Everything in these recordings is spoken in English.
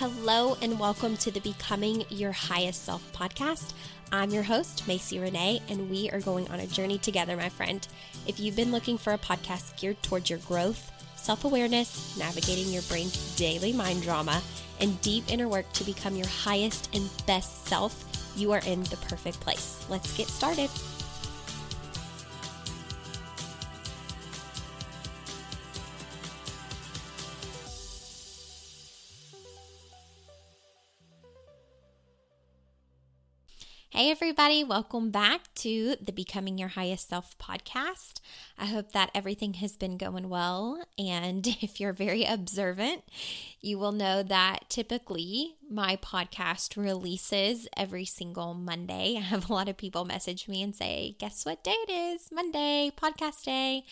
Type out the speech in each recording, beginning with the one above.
Hello and welcome to the Becoming Your Highest Self podcast. I'm your host, Macy Renee, and we are going on a journey together, my friend. If you've been looking for a podcast geared towards your growth, self-awareness, navigating your brain's daily mind drama, and deep inner work to become your highest and best self, you are in the perfect place. Let's get started. Hey everybody, welcome back to the Becoming Your Highest Self podcast. I hope that everything has been going well, and if you're very observant, you will know that typically my podcast releases every single Monday. I have a lot of people message me and say, guess what day it is? Monday, podcast day.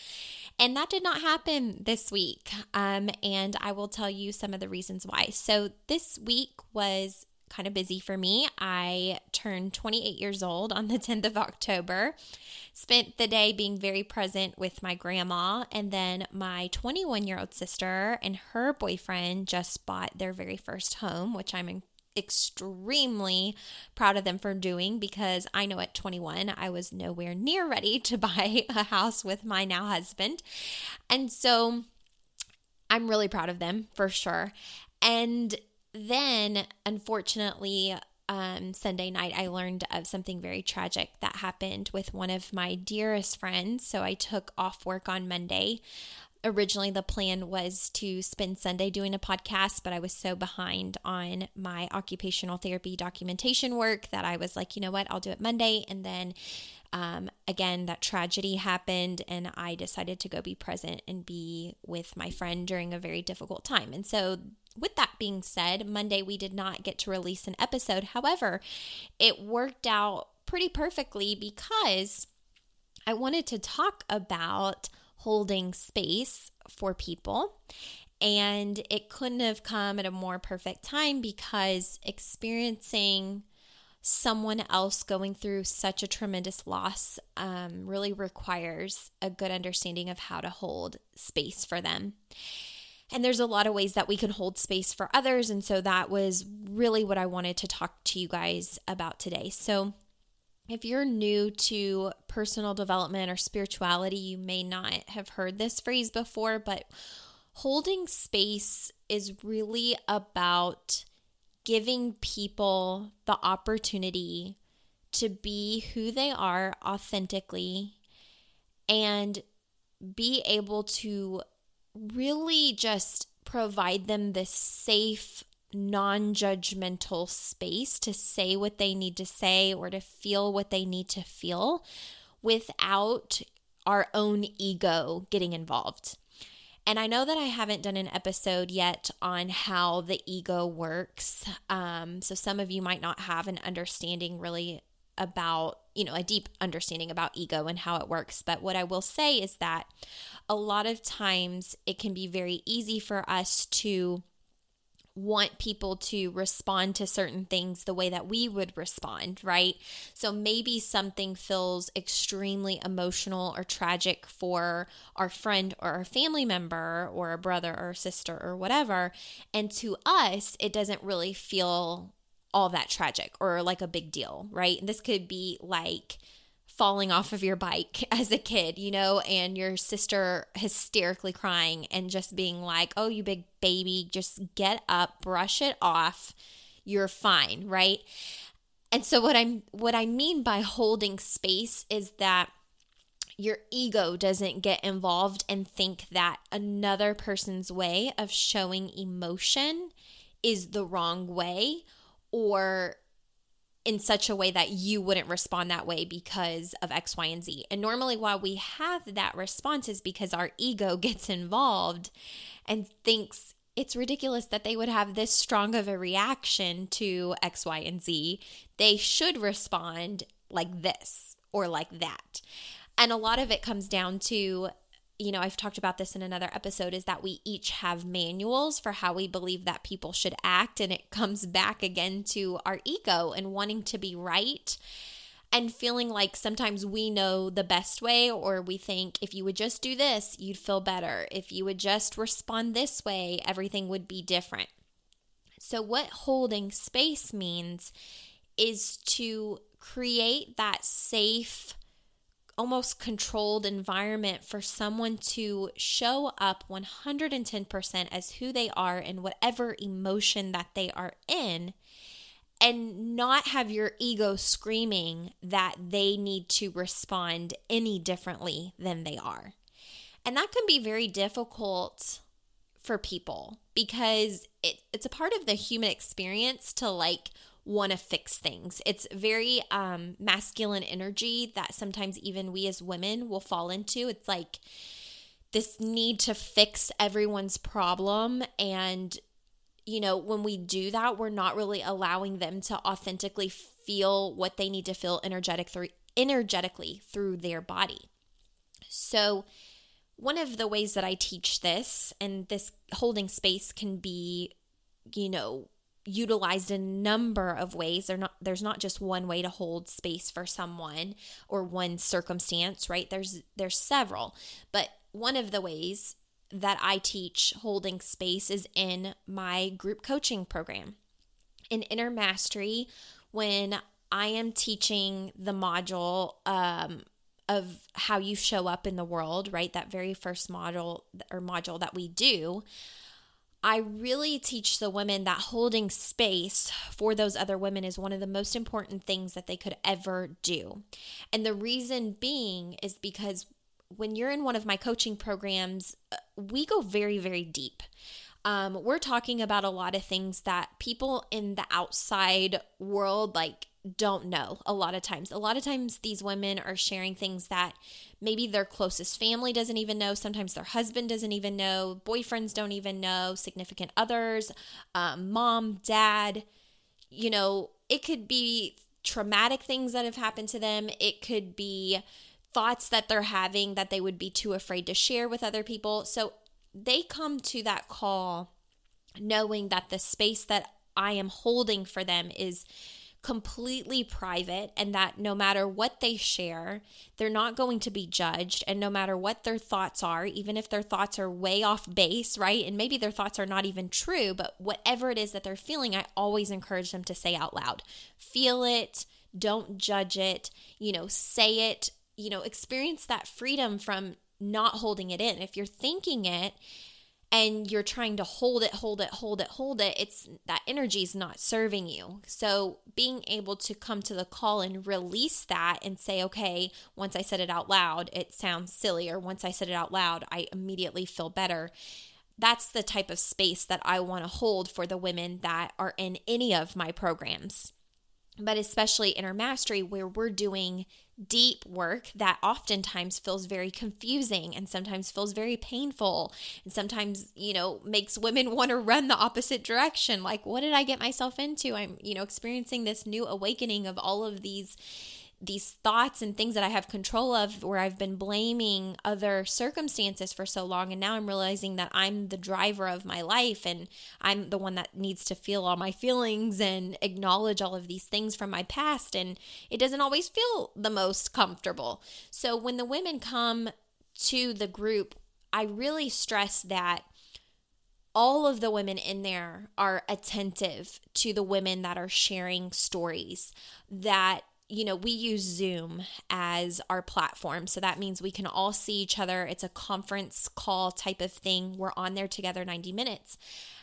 And that did not happen this week, and I will tell you some of the reasons why. So this week was kind of busy for me. I turned 28 years old on the 10th of October, spent the day being very present with my grandma, and then my 21-year-old sister and her boyfriend just bought their very first home, which I'm extremely proud of them for doing because I know at 21, I was nowhere near ready to buy a house with my now husband. And so I'm really proud of them for sure. And then, unfortunately, Sunday night, I learned of something very tragic that happened with one of my dearest friends. So I took off work on Monday. Originally, the plan was to spend Sunday doing a podcast, but I was so behind on my occupational therapy documentation work that I was like, you know what, I'll do it Monday. And then again, that tragedy happened, and I decided to go be present and be with my friend during a very difficult time. And so with that being said, Monday we did not get to release an episode. However, it worked out pretty perfectly because I wanted to talk about holding space for people, and it couldn't have come at a more perfect time because experiencing someone else going through such a tremendous loss really requires a good understanding of how to hold space for them. And there's a lot of ways that we can hold space for others. And so that was really what I wanted to talk to you guys about today. So if you're new to personal development or spirituality, you may not have heard this phrase before, but holding space is really about giving people the opportunity to be who they are authentically and be able to really just provide them this safe, non-judgmental space to say what they need to say or to feel what they need to feel without our own ego getting involved. And I know that I haven't done an episode yet on how the ego works. So some of you might not have an understanding really about, a deep understanding about ego and how it works. But what I will say is that a lot of times it can be very easy for us to want people to respond to certain things the way that we would respond, right? So maybe something feels extremely emotional or tragic for our friend or our family member or a brother or a sister or whatever. And to us, it doesn't really feel all that tragic or like a big deal, right? And this could be like falling off of your bike as a kid, and your sister hysterically crying and just being like, oh, you big baby, just get up, brush it off, you're fine, right? And so what I mean by holding space is that your ego doesn't get involved and think that another person's way of showing emotion is the wrong way or in such a way that you wouldn't respond that way because of X, Y, and Z. And normally why we have that response is because our ego gets involved and thinks it's ridiculous that they would have this strong of a reaction to X, Y, and Z. They should respond like this or like that. And a lot of it comes down to, I've talked about this in another episode, is that we each have manuals for how we believe that people should act, and it comes back again to our ego and wanting to be right and feeling like sometimes we know the best way, or we think if you would just do this, you'd feel better. If you would just respond this way, everything would be different. So what holding space means is to create that safe, almost controlled environment for someone to show up 110% as who they are in whatever emotion that they are in, and not have your ego screaming that they need to respond any differently than they are. And that can be very difficult for people because it's a part of the human experience to want to fix things. It's very masculine energy that sometimes even we as women will fall into. It's like this need to fix everyone's problem, and when we do that, we're not really allowing them to authentically feel what they need to feel energetically through their body. So one of the ways that I teach this, and this holding space can be utilized in a number of ways. There's not just one way to hold space for someone or one circumstance, right? There's several. But one of the ways that I teach holding space is in my group coaching program. In Inner Mastery, when I am teaching the module of how you show up in the world, right? That very first module that we do, I really teach the women that holding space for those other women is one of the most important things that they could ever do. And the reason being is because when you're in one of my coaching programs, we go very, very deep. We're talking about a lot of things that people in the outside world don't know a lot of times. A lot of times these women are sharing things that maybe their closest family doesn't even know. Sometimes their husband doesn't even know. Boyfriends don't even know. Significant others, mom, dad, it could be traumatic things that have happened to them. It could be thoughts that they're having that they would be too afraid to share with other people. So they come to that call knowing that the space that I am holding for them is completely private, and that no matter what they share, they're not going to be judged. And no matter what their thoughts are, even if their thoughts are way off base, right? And maybe their thoughts are not even true, but whatever it is that they're feeling, I always encourage them to say out loud. Feel it, don't judge it, say it, experience that freedom from not holding it in. If you're thinking it, and you're trying to hold it, it's that energy is not serving you. So being able to come to the call and release that and say, okay, once I said it out loud, it sounds silly, or once I said it out loud, I immediately feel better. That's the type of space that I want to hold for the women that are in any of my programs, but especially Inner Mastery, where we're doing deep work that oftentimes feels very confusing and sometimes feels very painful and sometimes, makes women want to run the opposite direction. Like, what did I get myself into? I'm, experiencing this new awakening of all of these thoughts and things that I have control of, where I've been blaming other circumstances for so long. And now I'm realizing that I'm the driver of my life, and I'm the one that needs to feel all my feelings and acknowledge all of these things from my past. And it doesn't always feel the most comfortable. So when the women come to the group, I really stress that all of the women in there are attentive to the women that are sharing stories. That we use Zoom as our platform. So that means we can all see each other. It's a conference call type of thing. We're on there together 90 minutes.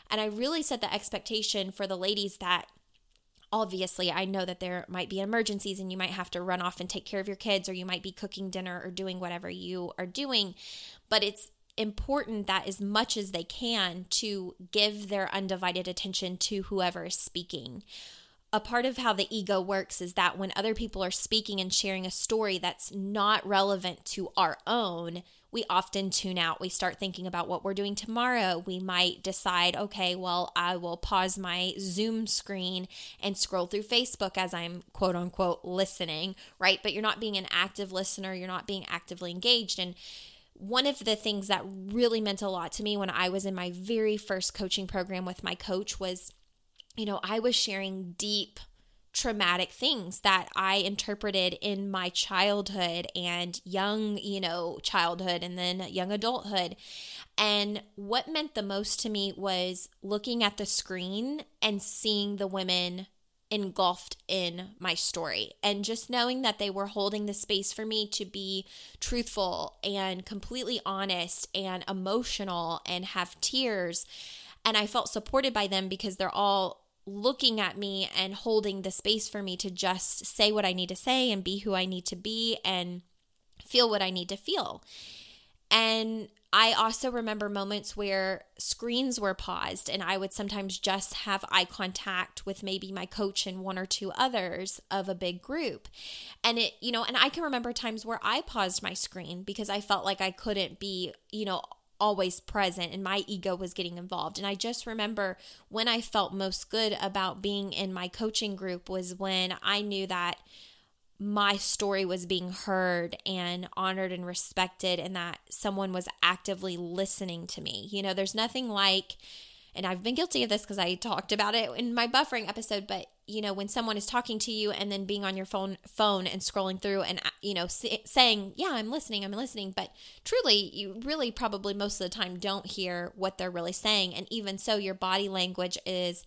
And I really set the expectation for the ladies that obviously I know that there might be emergencies and you might have to run off and take care of your kids, or you might be cooking dinner or doing whatever you are doing. But it's important that as much as they can to give their undivided attention to whoever is speaking. A part of how the ego works is that when other people are speaking and sharing a story that's not relevant to our own, we often tune out. We start thinking about what we're doing tomorrow. We might decide, okay, well, I will pause my Zoom screen and scroll through Facebook as I'm quote unquote listening, right? But you're not being an active listener. You're not being actively engaged. And one of the things that really meant a lot to me when I was in my very first coaching program with my coach was I was sharing deep traumatic things that I interpreted in my childhood and young, childhood and then young adulthood. And what meant the most to me was looking at the screen and seeing the women engulfed in my story and just knowing that they were holding the space for me to be truthful and completely honest and emotional and have tears. And I felt supported by them because they're all looking at me and holding the space for me to just say what I need to say and be who I need to be and feel what I need to feel. And I also remember moments where screens were paused and I would sometimes just have eye contact with maybe my coach and one or two others of a big group. And it, and I can remember times where I paused my screen because I felt like I couldn't be, always present and my ego was getting involved. And I just remember when I felt most good about being in my coaching group was when I knew that my story was being heard and honored and respected and that someone was actively listening to me. There's nothing like, and I've been guilty of this because I talked about it in my buffering episode, but when someone is talking to you and then being on your phone and scrolling through and, saying, yeah, I'm listening. But truly, you really probably most of the time don't hear what they're really saying. And even so, your body language is,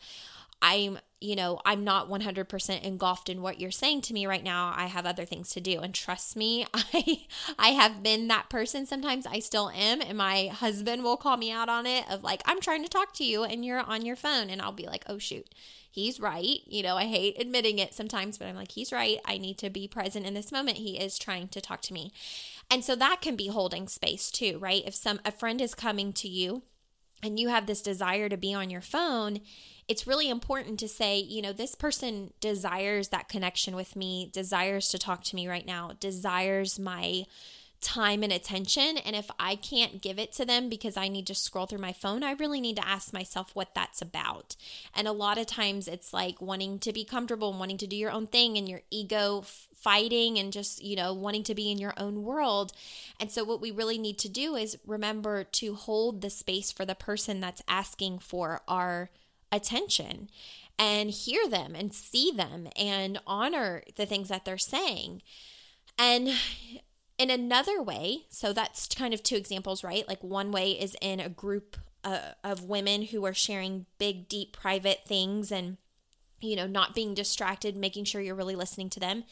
I'm not 100% engulfed in what you're saying to me right now. I have other things to do. And trust me, I have been that person. Sometimes I still am. And my husband will call me out on it of like, I'm trying to talk to you and you're on your phone. And I'll be like, oh, shoot. He's right. I hate admitting it sometimes, but I'm like, he's right. I need to be present in this moment. He is trying to talk to me. And so that can be holding space too, right? If a friend is coming to you and you have this desire to be on your phone, it's really important to say, this person desires that connection with me, desires to talk to me right now, desires my time and attention. And if I can't give it to them because I need to scroll through my phone, I really need to ask myself what that's about. And a lot of times it's like wanting to be comfortable and wanting to do your own thing and your ego fighting and just, wanting to be in your own world. And so what we really need to do is remember to hold the space for the person that's asking for our attention and hear them and see them and honor the things that they're saying. And in another way, so that's kind of two examples, right? Like one way is in a group of women who are sharing big, deep, private things and, not being distracted, making sure you're really listening to them.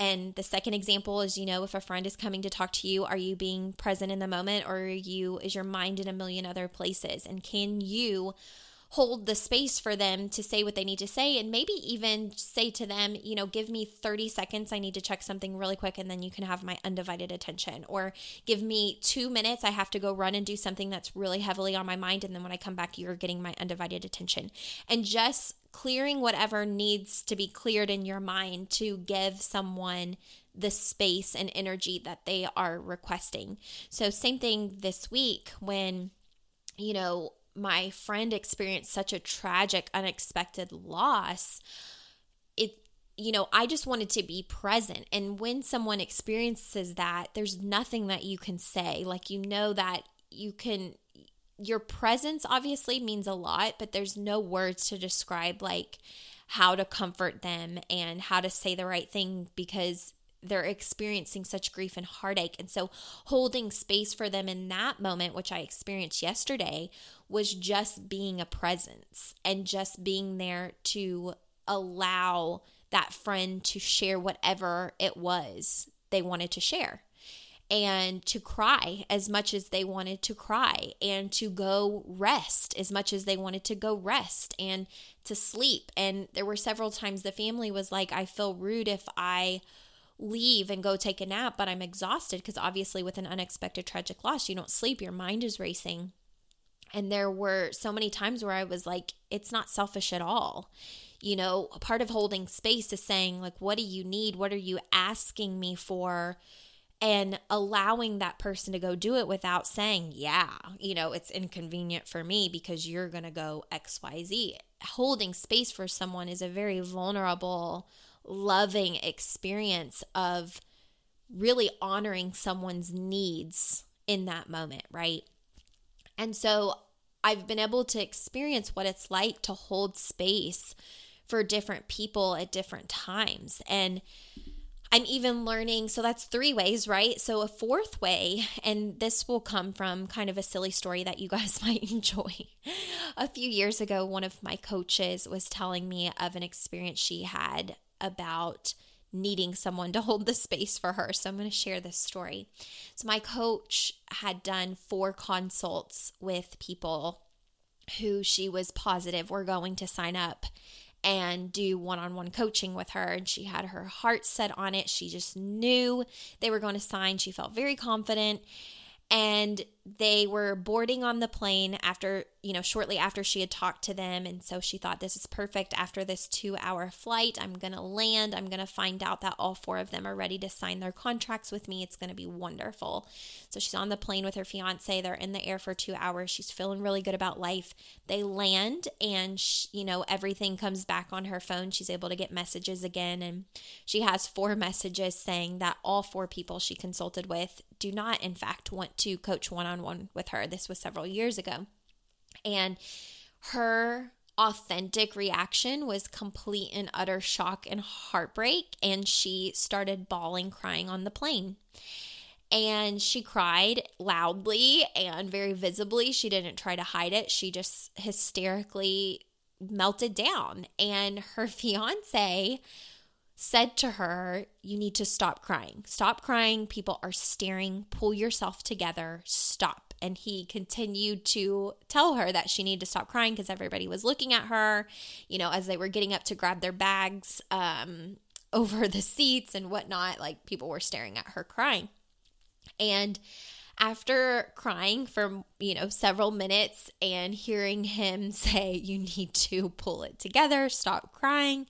And the second example is, if a friend is coming to talk to you, are you being present in the moment or is your mind in a million other places? And can you hold the space for them to say what they need to say and maybe even say to them, give me 30 seconds. I need to check something really quick and then you can have my undivided attention, or give me 2 minutes. I have to go run and do something that's really heavily on my mind. And then when I come back, you're getting my undivided attention, and just clearing whatever needs to be cleared in your mind to give someone the space and energy that they are requesting. So same thing this week when, my friend experienced such a tragic, unexpected loss. I just wanted to be present. And when someone experiences that, there's nothing that you can say. Like, that your presence obviously means a lot, but there's no words to describe like how to comfort them and how to say the right thing because they're experiencing such grief and heartache. And so holding space for them in that moment, which I experienced yesterday, was just being a presence and just being there to allow that friend to share whatever it was they wanted to share, and to cry as much as they wanted to cry, and to go rest as much as they wanted to go rest, and to sleep. And there were several times the family was like, I feel rude if I leave and go take a nap, but I'm exhausted, because obviously with an unexpected tragic loss, you don't sleep, your mind is racing. And there were so many times where I was like, it's not selfish at all. Part of holding space is saying like, what do you need? What are you asking me for? And allowing that person to go do it without saying, yeah, it's inconvenient for me because you're going to go X, Y, Z. Holding space for someone is a very vulnerable, loving experience of really honoring someone's needs in that moment, right? And so I've been able to experience what it's like to hold space for different people at different times. And I'm even learning, so that's three ways, right? So a fourth way, and this will come from kind of a silly story that you guys might enjoy. A few years ago, one of my coaches was telling me of an experience she had about needing someone to hold the space for her. So I'm going to share this story. So my coach had done 4 consults with people who she was positive were going to sign up and do one-on-one coaching with her. And she had her heart set on it. She just knew they were going to sign. She felt very confident. And they were boarding on the plane after, shortly after she had talked to them. And so she thought, this is perfect. After this 2-hour flight, I'm going to land. I'm going to find out that all 4 of them are ready to sign their contracts with me. It's going to be wonderful. So she's on the plane with her fiance. They're in the air for 2 hours. She's feeling really good about life. They land and, everything comes back on her phone. She's able to get messages again. And she has 4 messages saying that all 4 people she consulted with do not, in fact, want to coach one-on-one with her. This was several years ago. And her authentic reaction was complete and utter shock and heartbreak. And she started bawling, crying on the plane. And she cried loudly and very visibly. She didn't try to hide it. She just hysterically melted down. And her fiance said to her, you need to stop crying. Stop crying. People are staring. Pull yourself together. Stop. And he continued to tell her that she needed to stop crying because everybody was looking at her, as they were getting up to grab their bags over the seats and whatnot. Like, people were staring at her crying. And after crying for, several minutes and hearing him say, you need to pull it together, stop crying,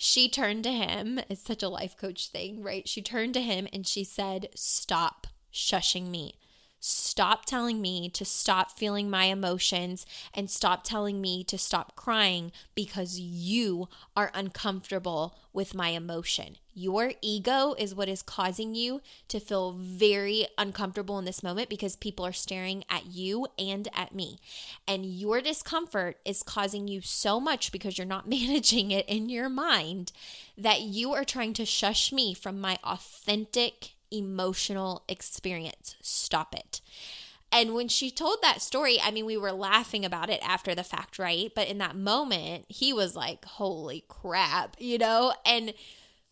she turned to him. It's such a life coach thing, right? She turned to him and she said, stop shushing me. Stop telling me to stop feeling my emotions and stop telling me to stop crying because you are uncomfortable with my emotion. Your ego is what is causing you to feel very uncomfortable in this moment because people are staring at you and at me. And your discomfort is causing you so much because you're not managing it in your mind that you are trying to shush me from my authentic emotional experience. Stop it. And when she told that story, we were laughing about it after the fact, right? But in that moment, he was like, holy crap, And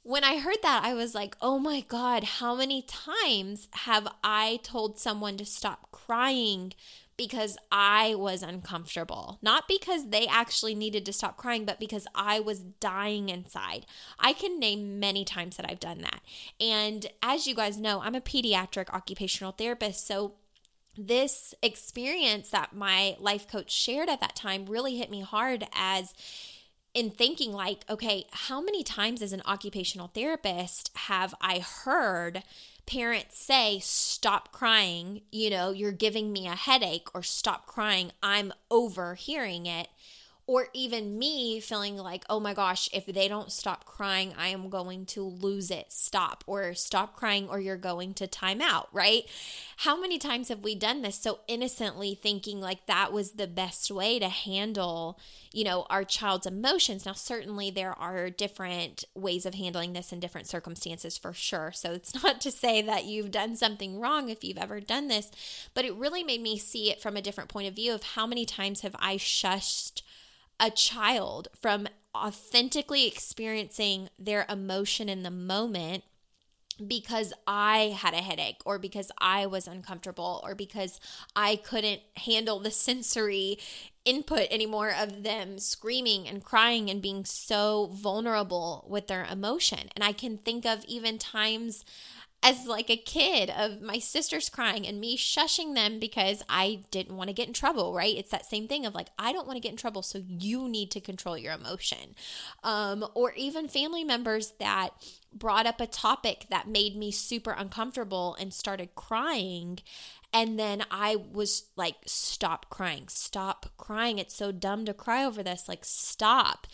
when I heard that, I was like, oh my God, how many times have I told someone to stop crying because I was uncomfortable? Not because they actually needed to stop crying, but because I was dying inside. I can name many times that I've done that. And as you guys know, I'm a pediatric occupational therapist. So this experience that my life coach shared at that time really hit me hard as in thinking like, okay, how many times as an occupational therapist have I heard parents say, stop crying, you're giving me a headache, or stop crying, I'm overhearing it. Or even me feeling like, oh my gosh, if they don't stop crying, I am going to lose it. Stop, or stop crying, or you're going to time out, right? How many times have we done this so innocently, thinking like that was the best way to handle, our child's emotions? Now, certainly there are different ways of handling this in different circumstances for sure. So it's not to say that you've done something wrong if you've ever done this, but it really made me see it from a different point of view of how many times have I shushed a child from authentically experiencing their emotion in the moment because I had a headache, or because I was uncomfortable, or because I couldn't handle the sensory input anymore of them screaming and crying and being so vulnerable with their emotion. And I can think of even times as like a kid of my sisters crying and me shushing them because I didn't want to get in trouble, right? It's that same thing of like, I don't want to get in trouble, so you need to control your emotion. Or even family members that brought up a topic that made me super uncomfortable and started crying. And then I was like, stop crying, stop crying. It's so dumb to cry over this, like stop.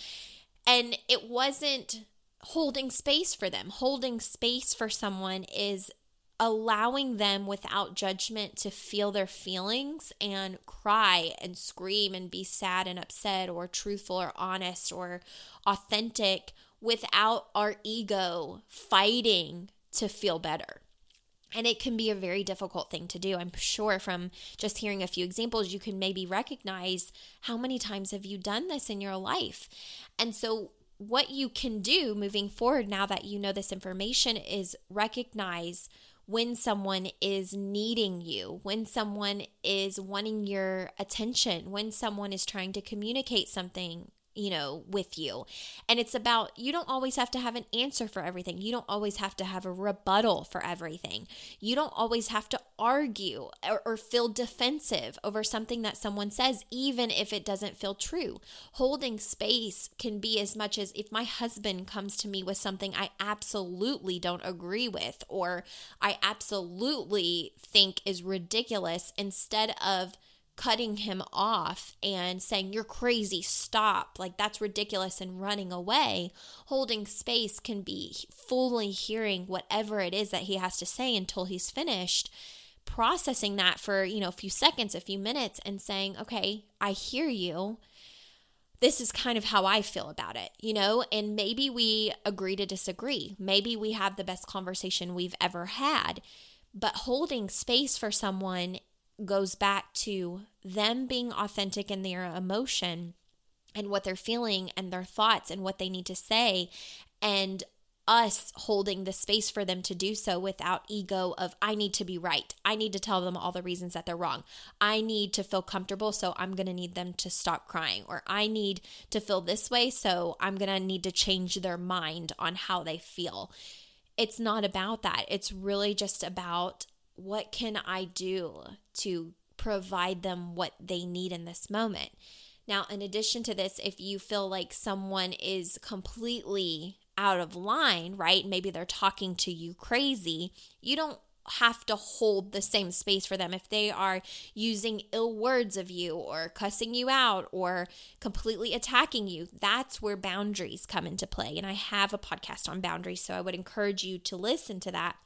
And it wasn't holding space for them. Holding space for someone is allowing them without judgment to feel their feelings and cry and scream and be sad and upset or truthful or honest or authentic without our ego fighting to feel better. And it can be a very difficult thing to do. I'm sure from just hearing a few examples, you can maybe recognize how many times have you done this in your life. And so what you can do moving forward now that you know this information is recognize when someone is needing you, when someone is wanting your attention, when someone is trying to communicate something, with you. And it's about, you don't always have to have an answer for everything. You don't always have to have a rebuttal for everything. You don't always have to argue or feel defensive over something that someone says, even if it doesn't feel true. Holding space can be as much as if my husband comes to me with something I absolutely don't agree with, or I absolutely think is ridiculous, instead of cutting him off and saying, you're crazy, stop, like that's ridiculous, and running away. Holding space can be fully hearing whatever it is that he has to say until he's finished, processing that for, a few seconds, a few minutes, and saying, okay, I hear you. This is kind of how I feel about it, and maybe we agree to disagree. Maybe we have the best conversation we've ever had, but holding space for someone goes back to them being authentic in their emotion and what they're feeling and their thoughts and what they need to say, and us holding the space for them to do so without ego of, I need to be right. I need to tell them all the reasons that they're wrong. I need to feel comfortable, so I'm going to need them to stop crying, or I need to feel this way, so I'm going to need to change their mind on how they feel. It's not about that. It's really just about, what can I do to provide them what they need in this moment? Now, in addition to this, if you feel like someone is completely out of line, right? Maybe they're talking to you crazy. You don't have to hold the same space for them. If they are using ill words of you or cussing you out or completely attacking you, that's where boundaries come into play. And I have a podcast on boundaries, so I would encourage you to listen to that.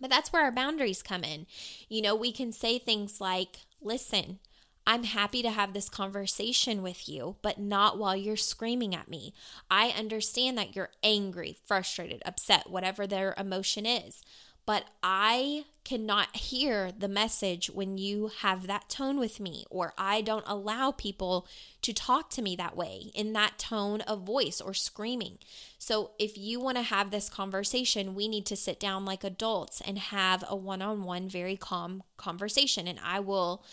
But that's where our boundaries come in. We can say things like, listen, I'm happy to have this conversation with you, but not while you're screaming at me. I understand that you're angry, frustrated, upset, whatever their emotion is, but I cannot hear the message when you have that tone with me, or I don't allow people to talk to me that way, in that tone of voice or screaming. So if you want to have this conversation, we need to sit down like adults and have a one-on-one, very calm conversation. And I will,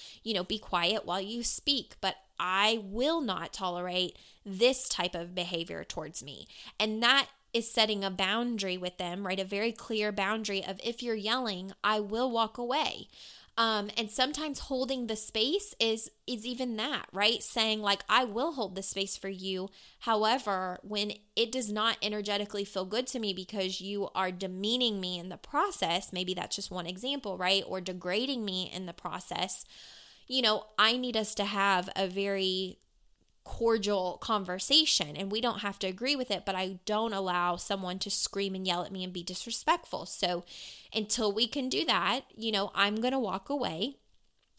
be quiet while you speak, but I will not tolerate this type of behavior towards me. And that is setting a boundary with them, right? A very clear boundary of, if you're yelling, I will walk away. And sometimes holding the space is even that, right? Saying like, I will hold the space for you. However, when it does not energetically feel good to me because you are demeaning me in the process, maybe that's just one example, right? Or degrading me in the process, I need us to have a very cordial conversation, and we don't have to agree with it, but I don't allow someone to scream and yell at me and be disrespectful. So until we can do that, I'm going to walk away.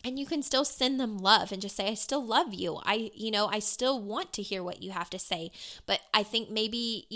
And you can still send them love and just say, I still love you. I still want to hear what you have to say. But I think maybe,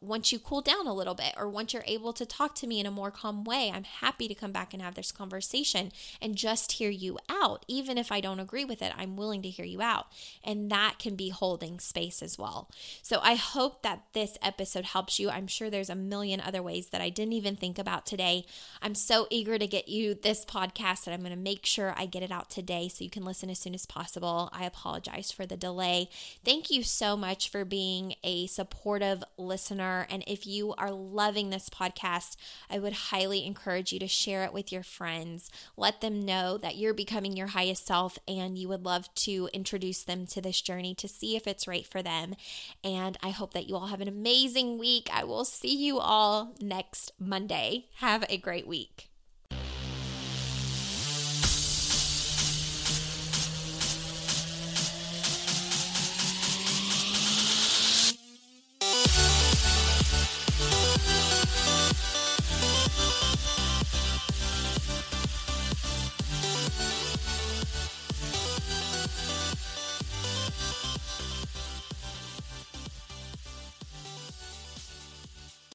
once you cool down a little bit, or once you're able to talk to me in a more calm way, I'm happy to come back and have this conversation and just hear you out. Even if I don't agree with it, I'm willing to hear you out. And that can be holding space as well. So I hope that this episode helps you. I'm sure there's a million other ways that I didn't even think about today. I'm so eager to get you this podcast, and I'm going to make sure I get it out today so you can listen as soon as possible. I apologize for the delay. Thank you so much for being a supportive listener. And if you are loving this podcast, I would highly encourage you to share it with your friends. Let them know that you're becoming your highest self and you would love to introduce them to this journey to see if it's right for them. And I hope that you all have an amazing week. I will see you all next Monday. Have a great week.